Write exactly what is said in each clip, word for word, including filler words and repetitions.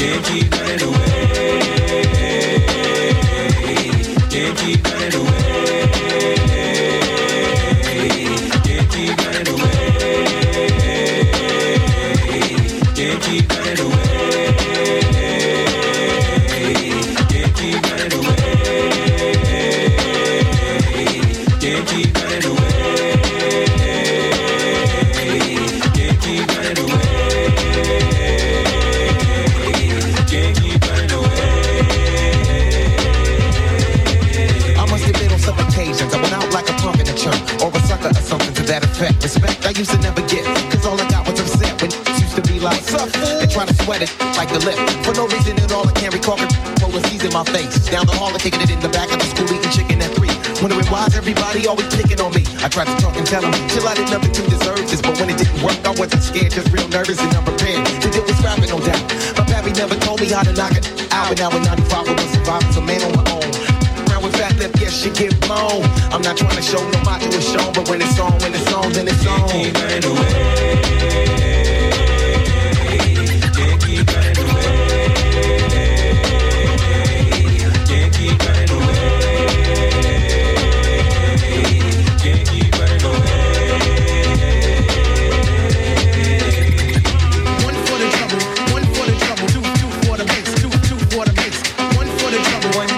Can't keep running away. Can't keep running away. Can't keep running away. Can't keep running away. I used to never get, cause all I got was upset when used to be like, suck, they try to sweat it like the lip, for no reason at all. I can't recall it, policies in my face, down the hall and kicking it in the back of the school, eating chicken at three, wondering why's everybody always picking on me. I tried to talk and tell them, chill, I did nothing to deserve this, but when it didn't work, I wasn't scared, just real nervous and unprepared, to deal with rapping, no doubt. My pappy never told me how to knock it out, but now in ninety-five I was surviving, so man on my own. With fat lip, yes, you get blown. I'm not trying to show nobody what's shown, but when it's on, when it's on, then it's on. Can't keep running away. Can't keep running away. Can't keep running away. Can't keep running away. One for the trouble, one for the trouble, two, two for the mix, two, two for the mix, one for the trouble, one.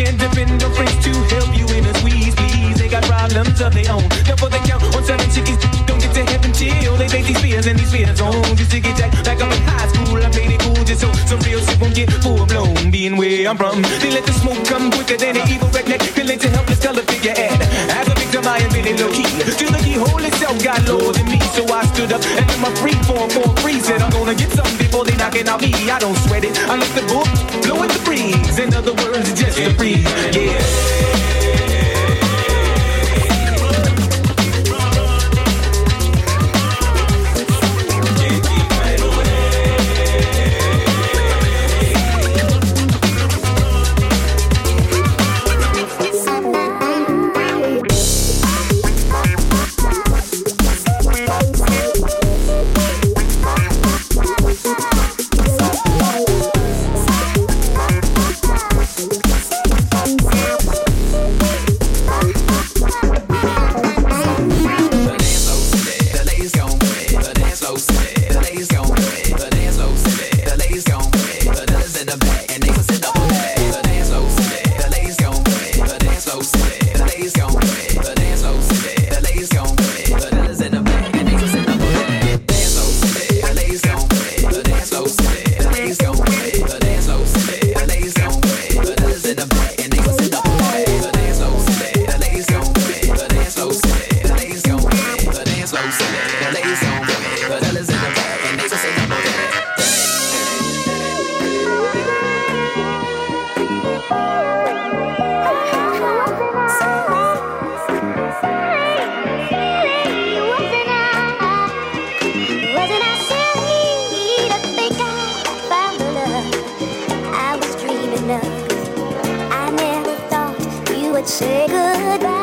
Can't depend on friends to help you in a squeeze, please. They got problems of their own. Therefore they count on seven chickies. Don't get to heaven till they take these fears and these fears on. Just to get jacked like I'm in high school. I made it cool just so some real shit won't get full blown. Being where I'm from, they let the smoke come quicker than an evil redneck. Feeling to helpless color figure head. As a victim, I am really low key. Still the keyhole itself got lower than me, so I stood up and in my free form for a reason. I'm gonna get something before they knocking out me. I don't sweat it. I let the book blow in the breeze. In other words, it's just a breeze. Yeah. So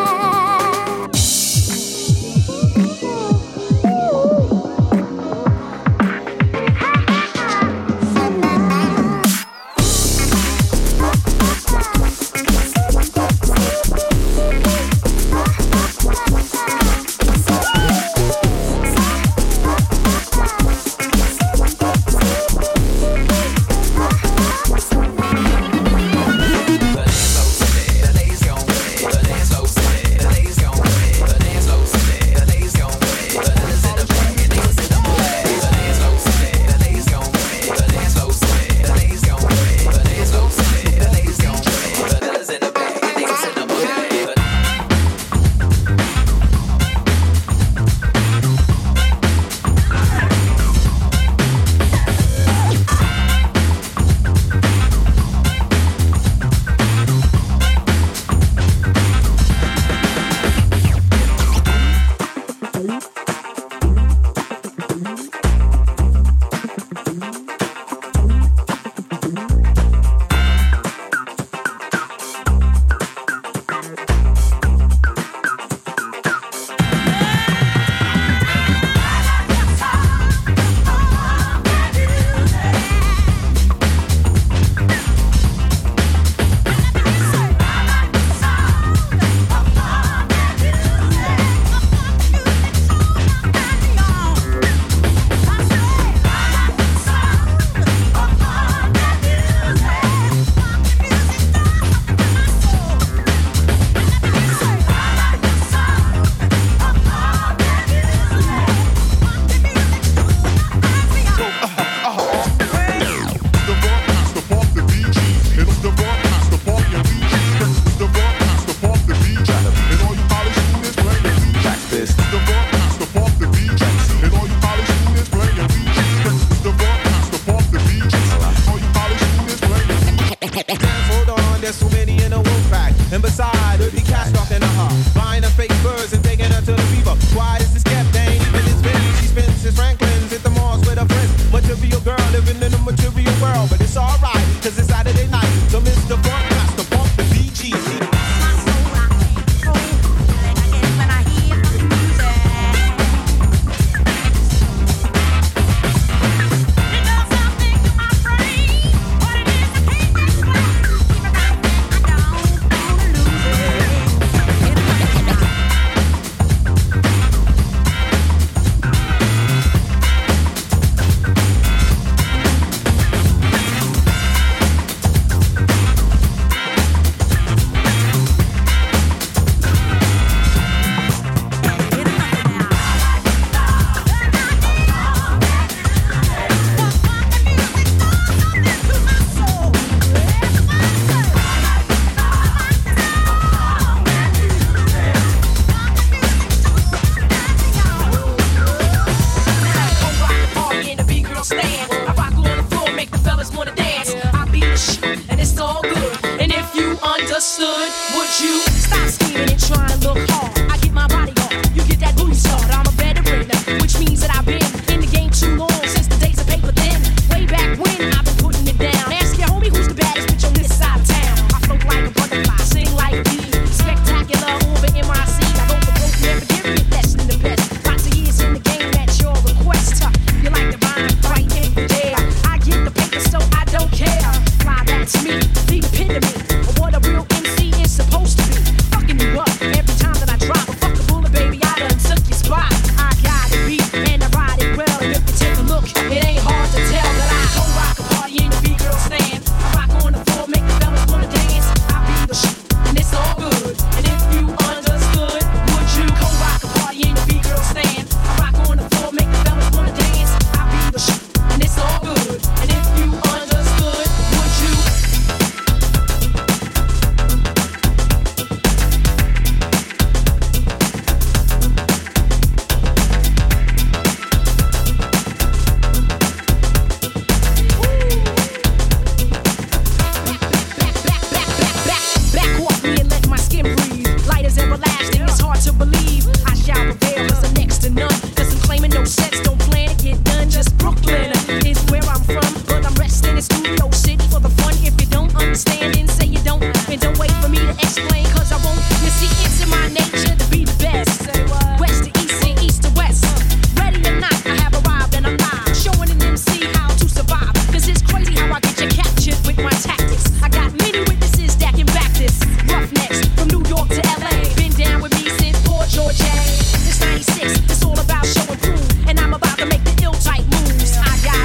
stand. I rock on the floor, make the fellas wanna dance. I be the shit, and it's all good. And if you understood, would you stop scheming and trying to look hard? I get my body on, you get that booty shot. I'm a veteran now, which means that I've been in the game too long, since the days of paper thin. Way back when, I've been putting it down. Ask your homie who's the baddest bitch on this side of town. I float like a butterfly, sing like me, spectacular over M I C. I go for broke, never give it less than the best. Lots of years in the game at your request. Huh? You like the vine, right in the day. I get the paper, so I don't care. Fly, that's me, be the pin to me. What a real M C is supposed to be. Fucking you up every time that I drop. But fuck the bullet, baby, I done took your spot. I got it beat and I ride it well. And if you take a look, it ain't hard to tell that I co-rock a party in the B-girl stand. I rock on the floor, make the fellas wanna dance. I be the shit, and it's all good. And if you understood, would you co-rock a party in the B-girl stand? I rock on the floor, make the fellas wanna dance. I be the shit, and it's all good. And if you understood, would you? It's ninety-six, it's all about show and prove, and I'm about to make the ill-type moves. I got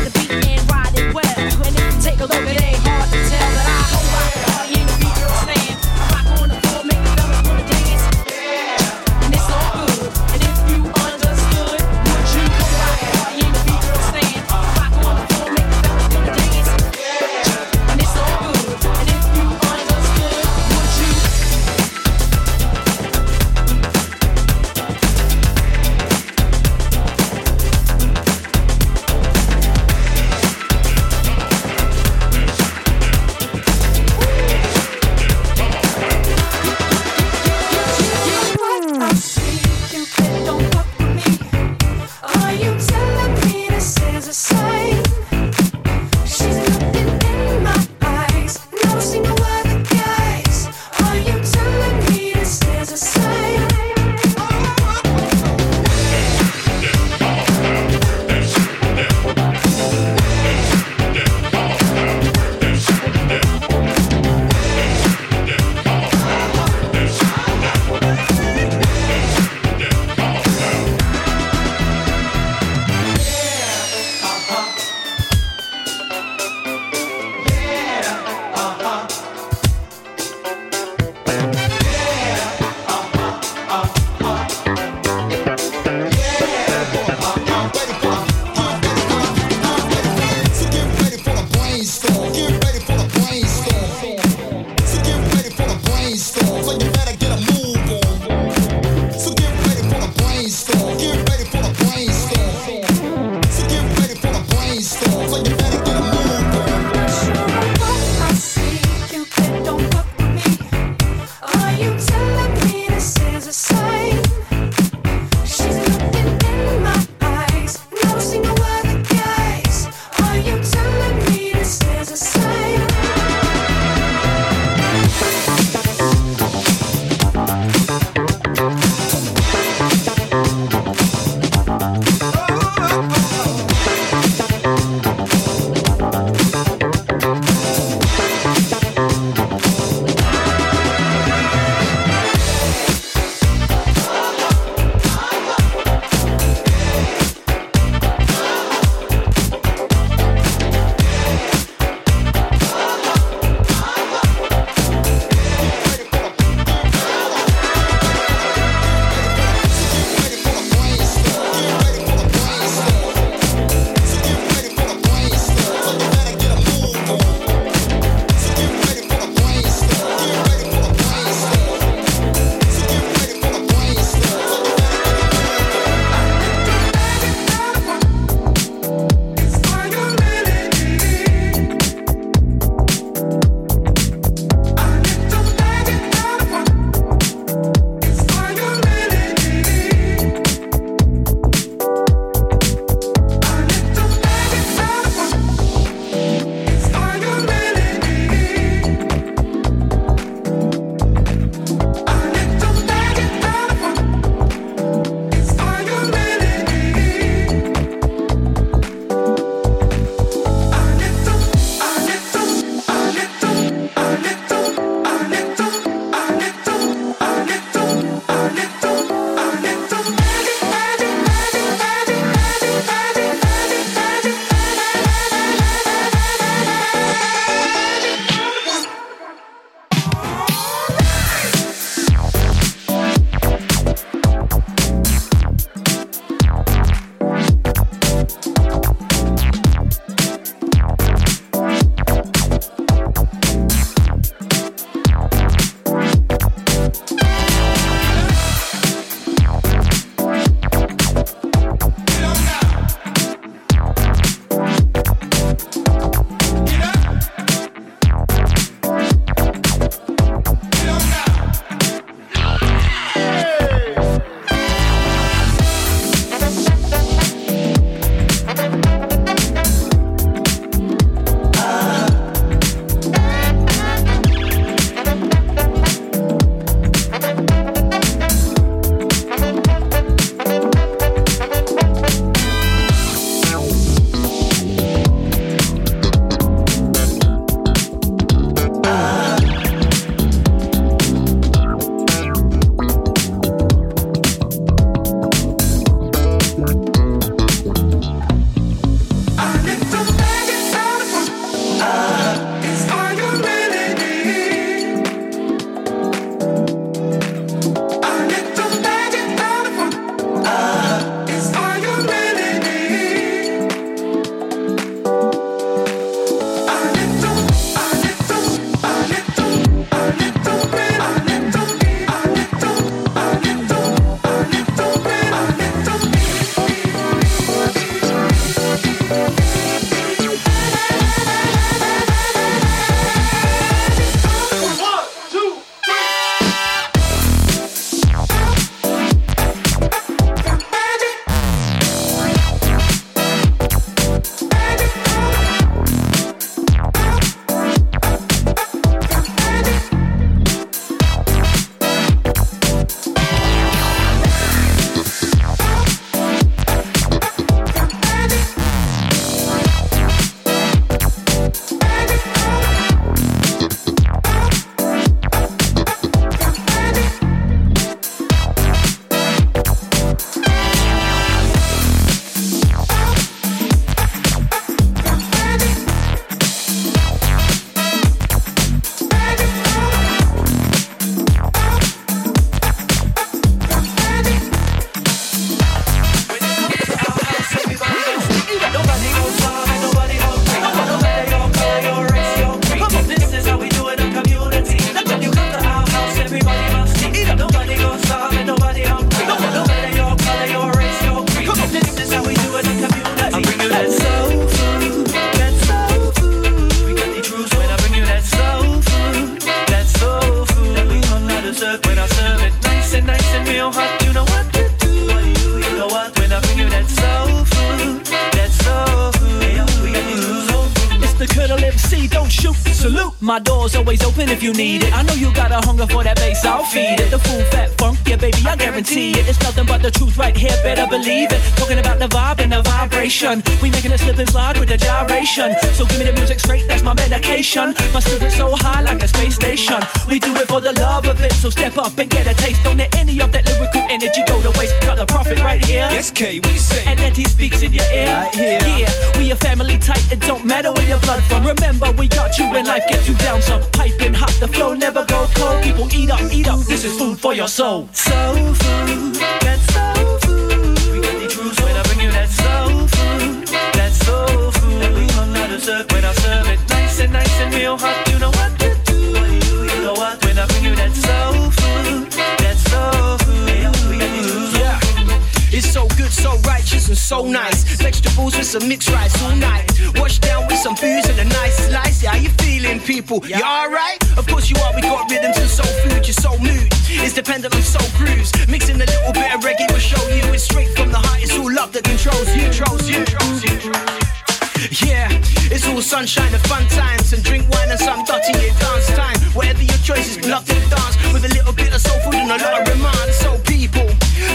really don't shoot. Salute, my door's always open if you need it. I know you got a hunger for that bass, I'll feed it. The full fat funk, yeah baby, I guarantee it. It's nothing but the truth right here, better believe it. Talking about the vibe and the vibration, we making it slip and slide with the gyration. So give me the music straight, that's my medication. My spirit's so high like a space station. We do it for the love of it, so step up and get a taste. Don't let any of that lyrical energy go to waste. Got the prophet right here, yes K, we say, and then he speaks in your ear, right here. Yeah, we a family tight, it don't matter where your blood from. Remember we got you when life gets you down, so pipe and hop, the flow never go cold. People eat up, eat up, this is food for your soul. Soul food, that soul food. We got the truth when I bring you that soul food, that soul food. And we run out of serve when I serve it nice and nice and real hot. You know what to do, you know what when I bring you that soul food, that soul food. We got the truth, yeah. It's so good, so righteous, and so nice. Vegetables with some mixed rice all night. Washed down with some booze and a nice slice. Yeah, how you feeling, people? You alright? Of course you are, we got rhythms and soul food. Your soul mood is dependent on soul grooves. Mixing a little bit of reggae will show you it's straight from the heart. It's all love that controls you, controls you, controls you, controls you. Yeah, it's all sunshine and fun times. And drink wine and some dotty in dance time. Whatever your choice is, love to dance. With a little bit of soul food and a lot of romance. So people,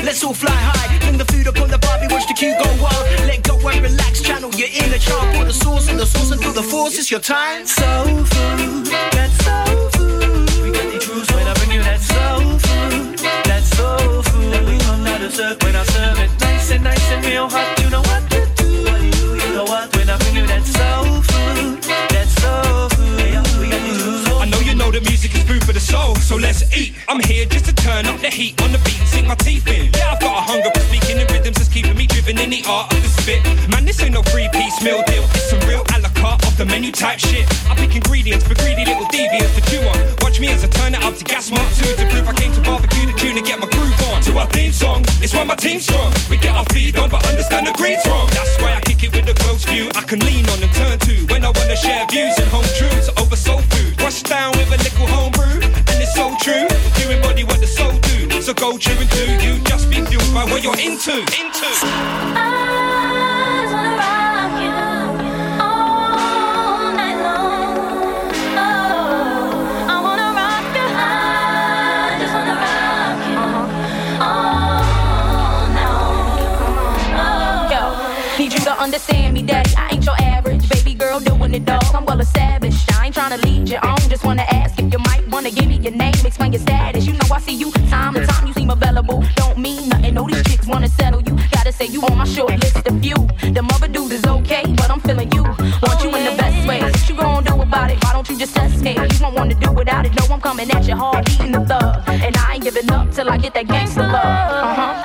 let's all fly high. Bring the food up on the barbie, watch the queue go wild. Let go and relax, channel your inner child. Pour the sauce and the sauce and do the force, it's your time. Soul food, that soul food. We got the truth when I bring you that soul food, that soul food. And we run out of serve when I serve it nice and nice and real hot. You know what to do, you know what when I bring you that soul food, that soul food. I know you know the music is food for the soul, so let's eat. I'm here just to turn up the heat on the beat, sink my teeth in. Yeah, I've got a hunger for speaking in rhythms that's keeping me driven in the art of the spit. Man, this ain't no three-piece meal deal, it's some real a la carte off the menu type shit. I pick ingredients for greedy little deviants to chew on. Watch me as I turn it up to gas mark two to prove I came to barbecue the tune and get my groove on. To our theme song, it's why my team's strong. We get our feed on but understand the greed's wrong. That's why I kick it with the close view I can lean on and turn to when I wanna share views and home truths over soul food. Rush down with a little homebrew, and it's so true. You embody what the soul do, so go true and do. You just be fueled by what you're into. Into. I just wanna rock you all night long. Oh, I wanna rock you. I just wanna rock you all night long. Oh. Yo, need you to understand me, daddy. I ain't your average baby girl doing it, dog. I'm well established. I ain't tryna lead you on, just wanna ask if you might wanna give me your name, explain your status. You know I see you time to time, you seem available. Don't mean nothing, no these chicks wanna settle you. Gotta say you on my short list of few. Them other dudes is okay, but I'm feeling you. Want you in the best way. What you gon' do about it? Why don't you just test me? You won't wanna do without it. No, I'm coming at you hard, eating the thug, and I ain't giving up till I get that gangsta love. Uh huh.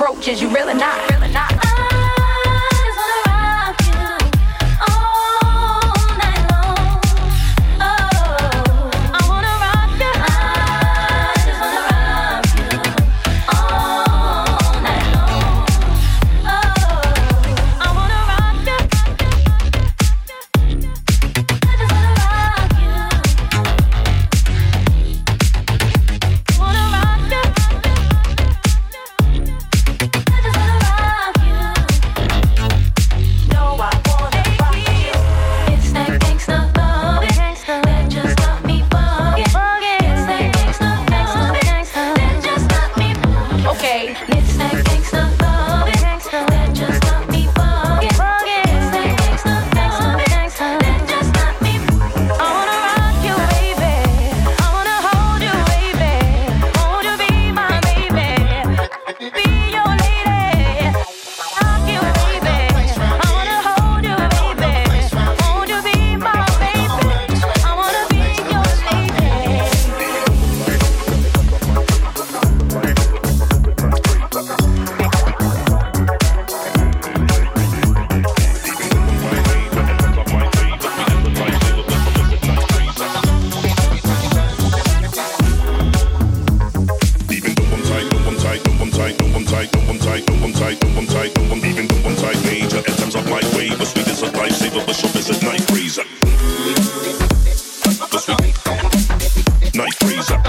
Approaches you really not. flavor, but your best is night freezer. But sweet night freezer.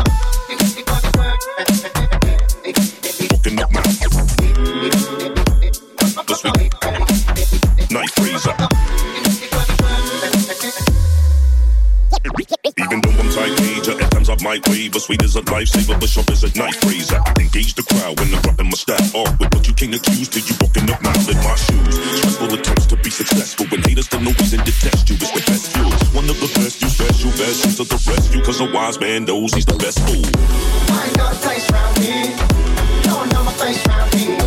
Walking up now. But sweet night freezer. Even though I'm tight major, at times I might waver. Sweet is a lifesaver, but sharp is a night freezer. Engage the crowd when I'm dropping my style off with what you can't accuse till you walking up now in my shoes. Stressful attempts to be successful when haters still no reason to test you. It's the best fuel, one of the best. You special versions of the rescue, cause a wise man knows he's the best fool. I ain't got a place round here. No one know my place round here.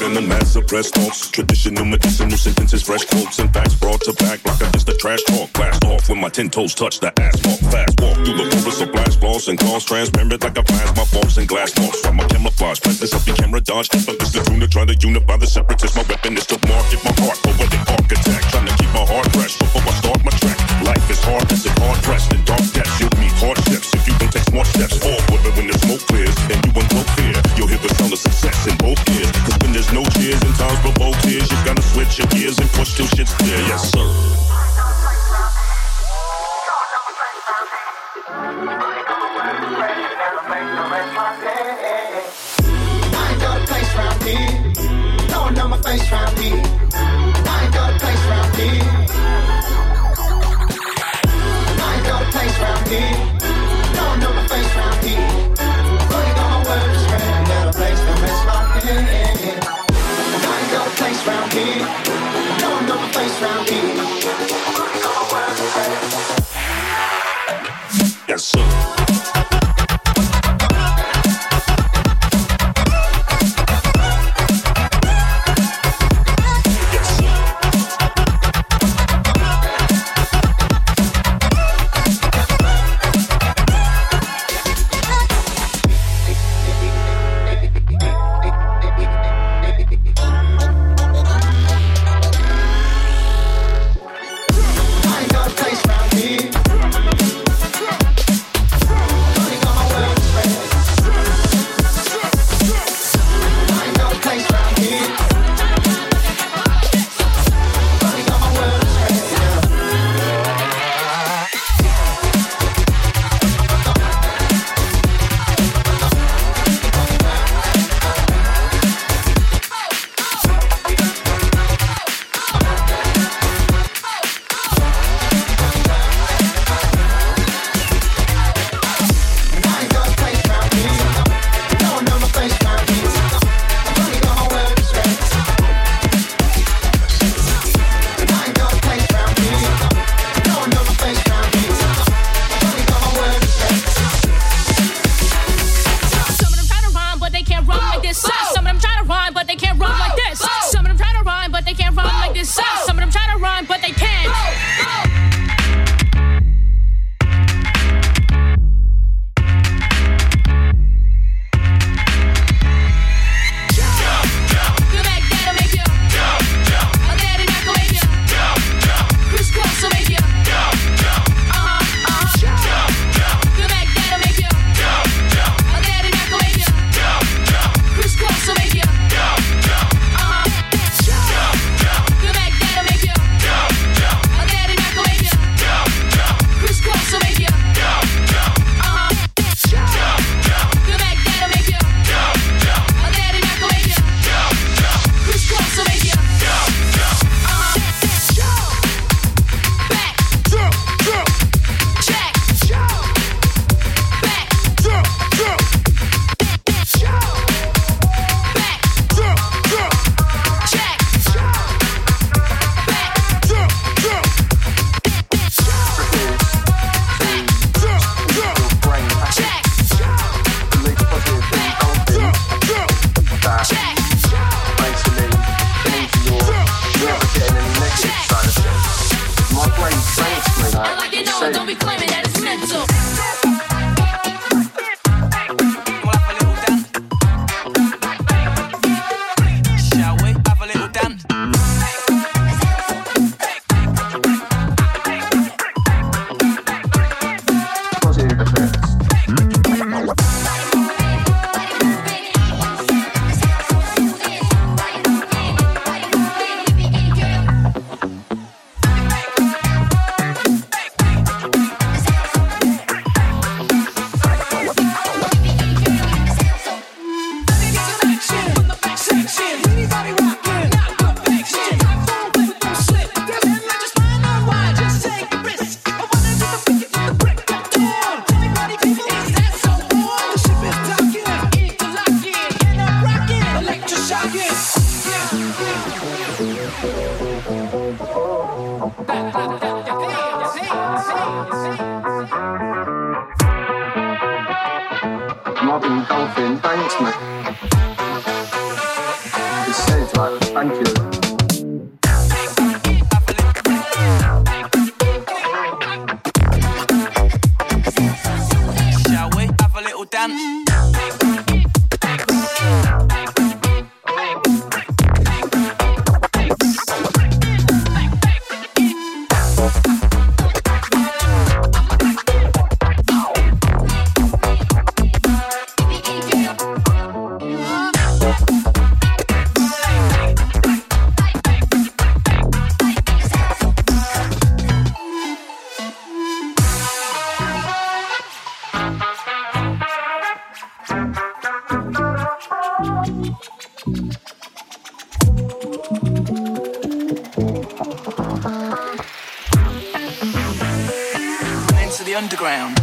And the mass suppressed thoughts, traditional medicinal sentences, fresh quotes and facts brought to back like I just the trash talk. Blast off when my ten toes touch the asphalt. Fast walk through the forest of blast balls and glass transparent like I blast my balls and glass balls. From my camouflage presence of the camera dodge, but this the tuna trying to unify the separatists. My weapon is to market my heart for what they architect, trying to keep my heart fresh before I start my track. Life is hard, it's hard pressed in dark depths. You'll meet hardships if you don't take smart steps forward. But when the smoke clears and you won't no fear, you'll hear the sound of success in both ears. Cause when there's no tears and times provoke tears, you gotta switch your gears and push till shit's clear. Yes, sir. I ain't got a place round here. No one know my face round here. I ain't got a place round here. I ain't got a place round here. No one know my face round here. Putting all my words around, got a place to rest my head. Round here, no one know my place round here. Yes, sir. the underground.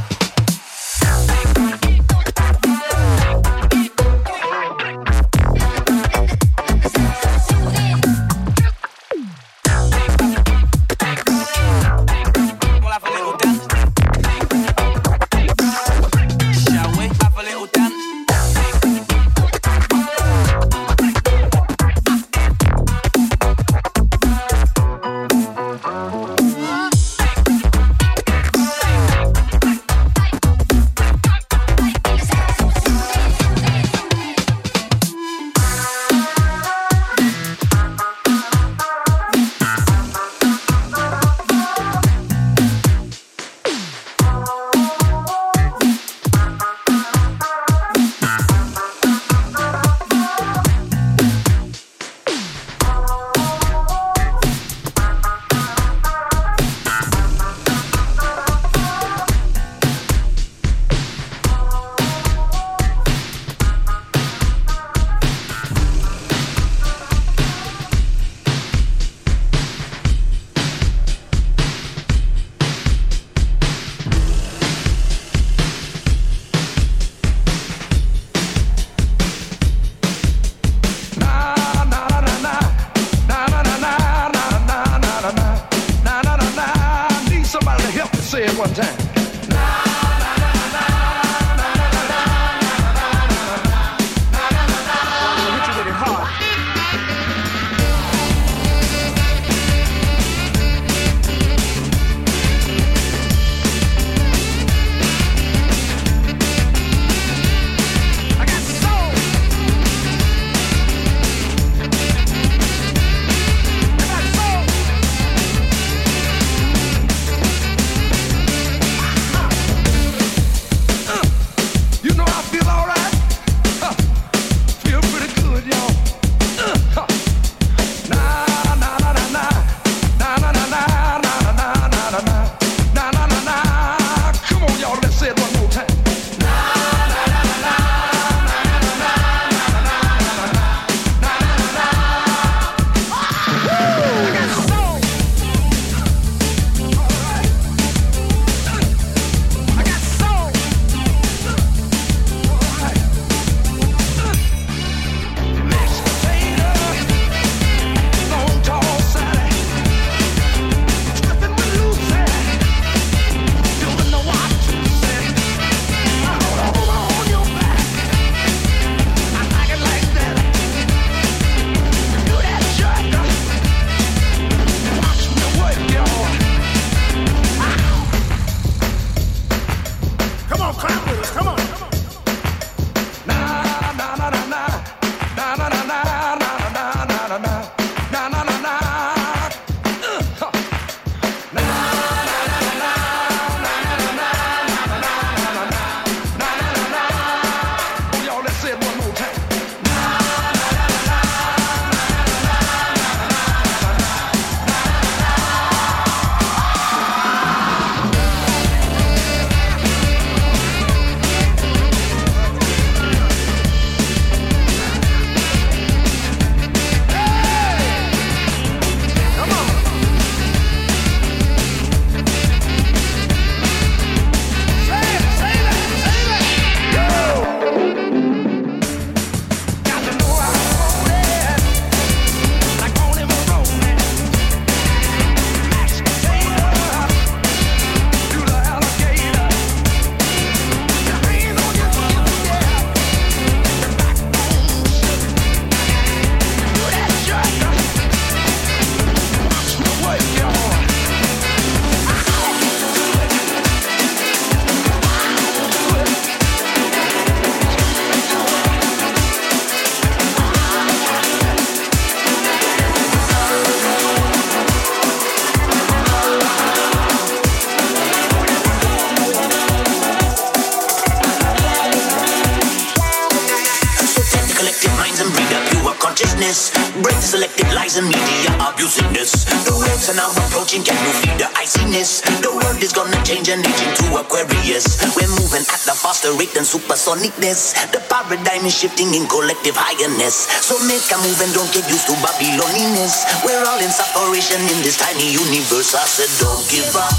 Sonicness, the paradigm is shifting in collective highness. So make a move and don't get used to Babyloniness. We're all in separation in this tiny universe. I said, don't give up.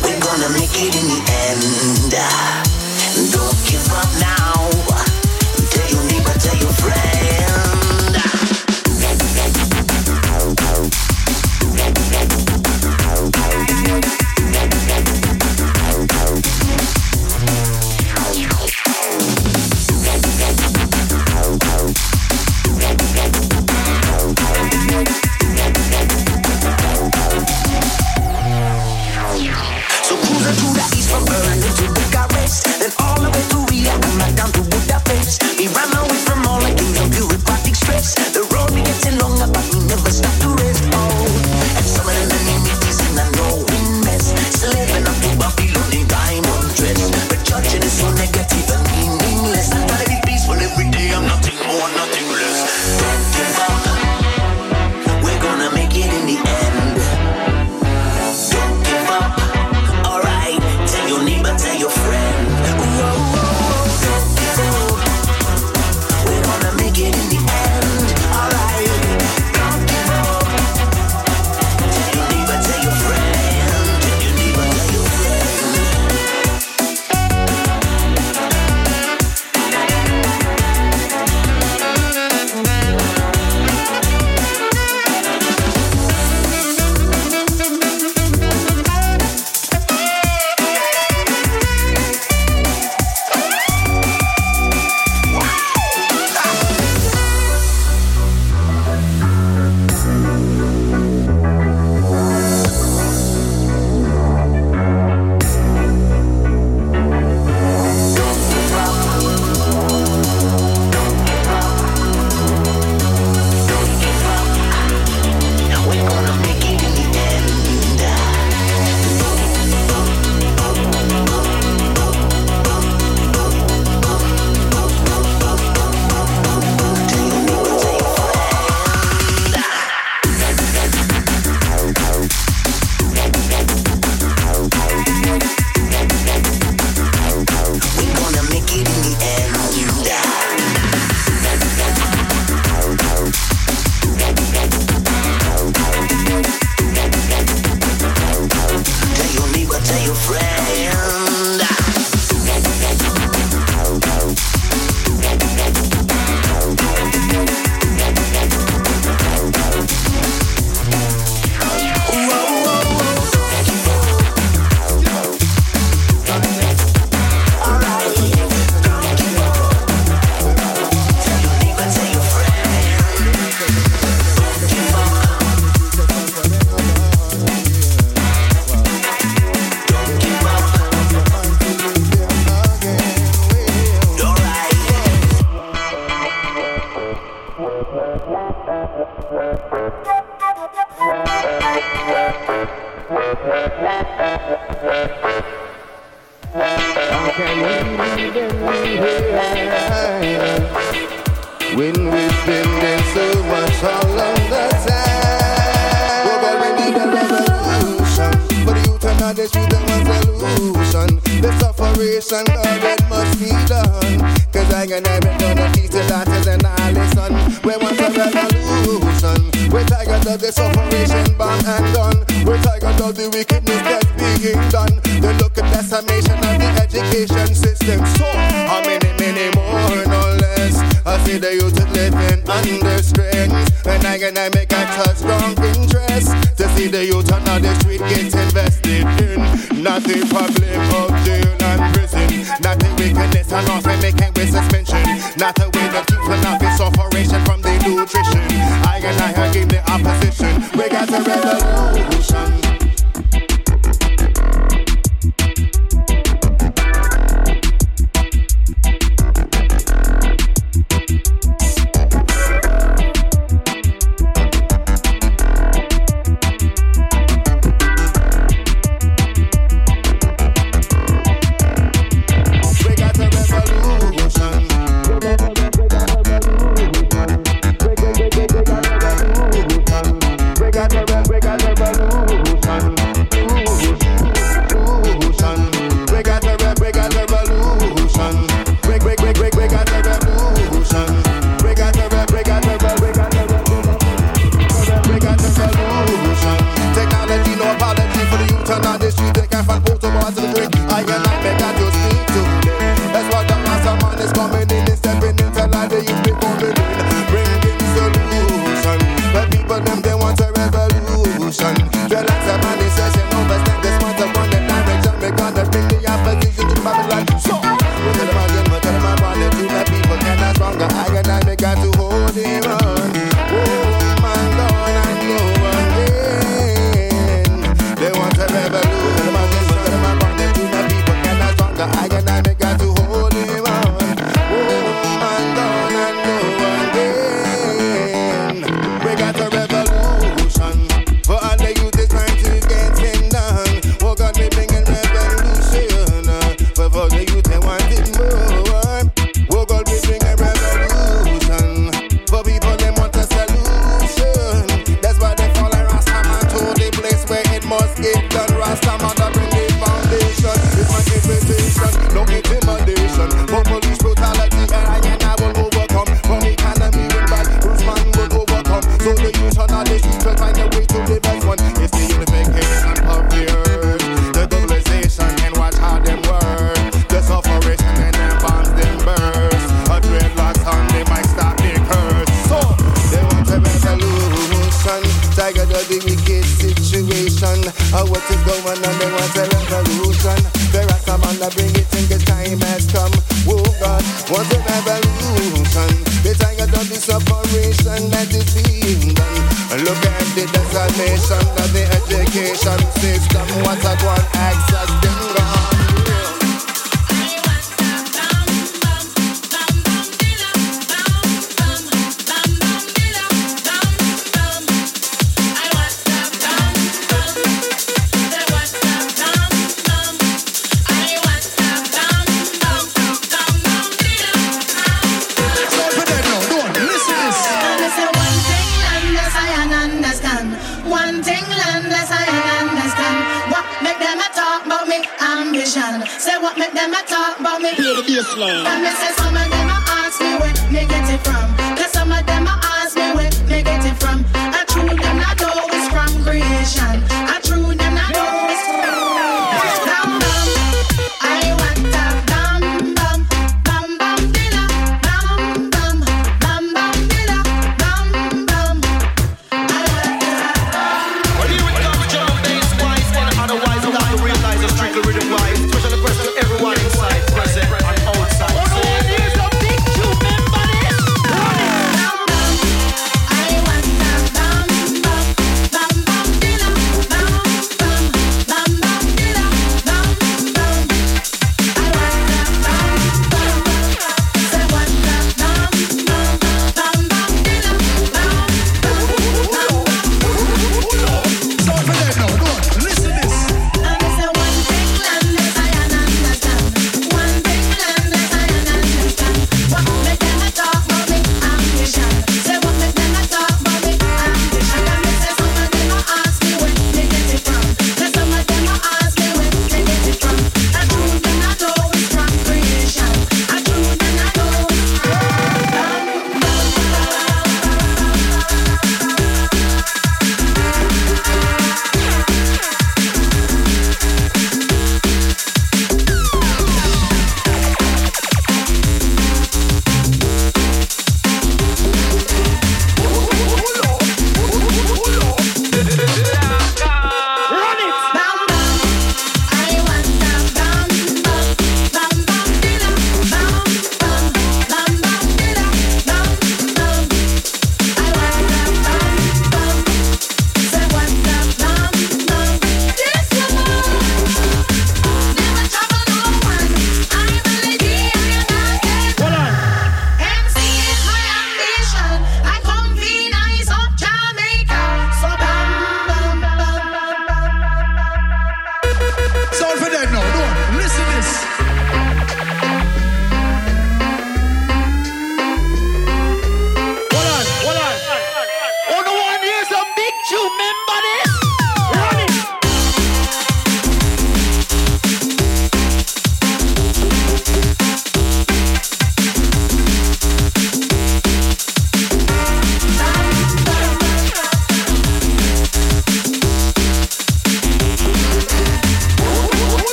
We're gonna make it in the end. Don't give up now. Tell your neighbor, tell your friend. We got the revolution. foundation. Rasta man that bring the foundation. It's my invitation, no intimidation. For police brutality, and I and I will overcome. From economy with bad, whose man will overcome. So the youth on the streets will find a way to live as one. It's the unification of the earth, the globalization, and watch how them work. The sufferation and them bombs, them burst. A dreadlocks on, they might stop their curse. So they want a revolution. Tired of the wicked situation. Oh, what is going on? They want a revolution. There are some on that bring it in, the time has come. Oh God, want a revolution. They tired of the separation that is being done. Look at the decimation of the education system. What a one access them gone. Baseline. And me say some of them a ask me where me get it from. Cause some of them a ask me where me get it from. I true them I know it's from creation. I true them I know it's from bam bam. I want a bam bam bam bam dilla bam bam bam bam dilla bam bam. I want a bam. When you with the original bass wise, then otherwise you got to realize it's strictly rhythm wise. Special question to everyone inside present. Hold on.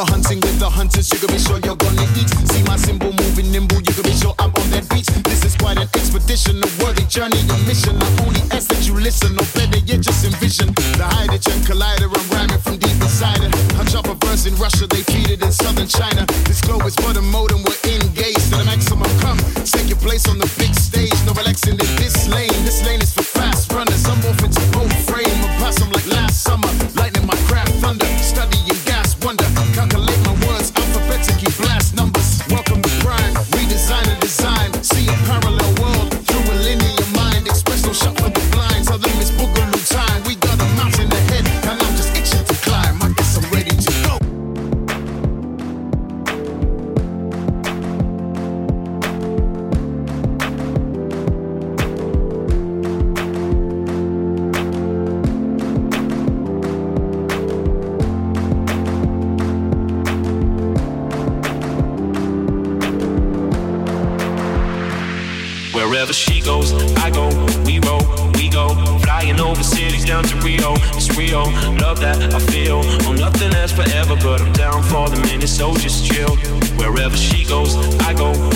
you're hunting with the hunters, you can be sure you're gonna eat. See my symbol moving nimble, you can be sure I'm on that beach. This is quite an expedition, a worthy journey, a mission. I only ask that you listen, or better yet just envision the hydrogen collider, I'm rhyming from deep inside it. I drop a verse in Russia, they feed it in southern China. This glow is for the modem, we're engaged to the maximum. Come, take your place on the big stage, no relaxing in this lane. This lane is for fast runners, I'm off into both frame. A possum like last summer, lightning my craft thunder. Studying gas wonder, calculate my words alphabetically, blast numbers. Welcome to prime, redesign and design. See a parallel world through a linear mind. Express no shot for the blinds, our limits boogaloo time. We got a mountain ahead, and I'm just itching to climb. I guess I'm ready to go. Wherever she goes, I go, we roll, we go. Flying over cities down to Rio, it's real, love that I feel. Oh, nothing lasts forever, but I'm down for the minute, so just chill. Wherever she goes,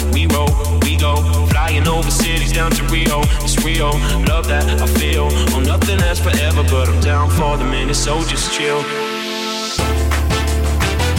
I go, we roll, we go. Flying over cities down to Rio, it's real, love that I feel. Oh, nothing lasts forever, but I'm down for the minute, so just chill.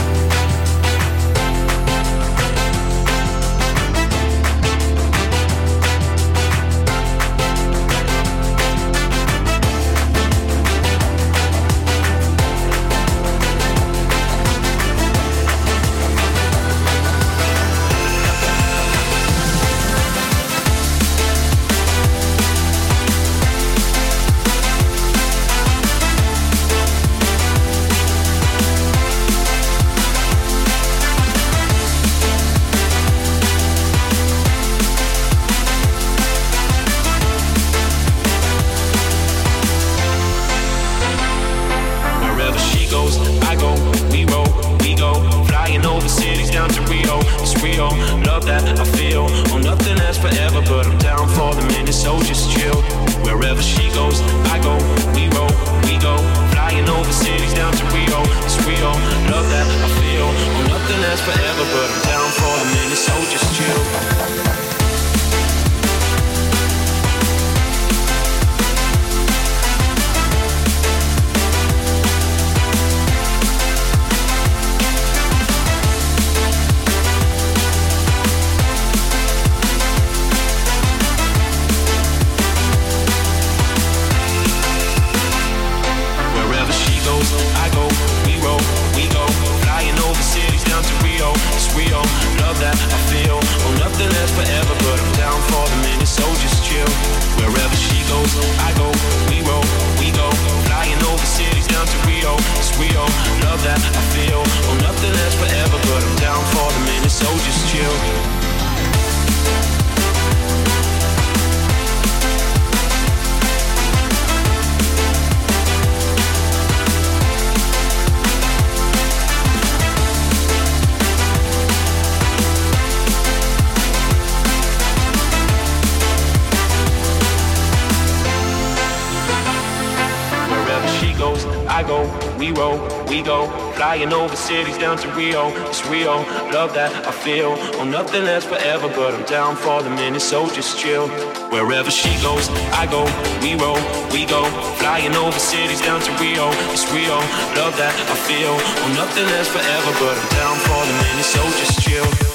Over cities down to Rio, it's Rio, love that I feel. Oh, nothing lasts forever, but I'm down for the minute, so just chill. Wherever she goes, I go, we roll, we go. Flying over cities down to Rio, it's Rio, love that I feel. Oh, nothing lasts forever, but I'm down for the minute, so just chill.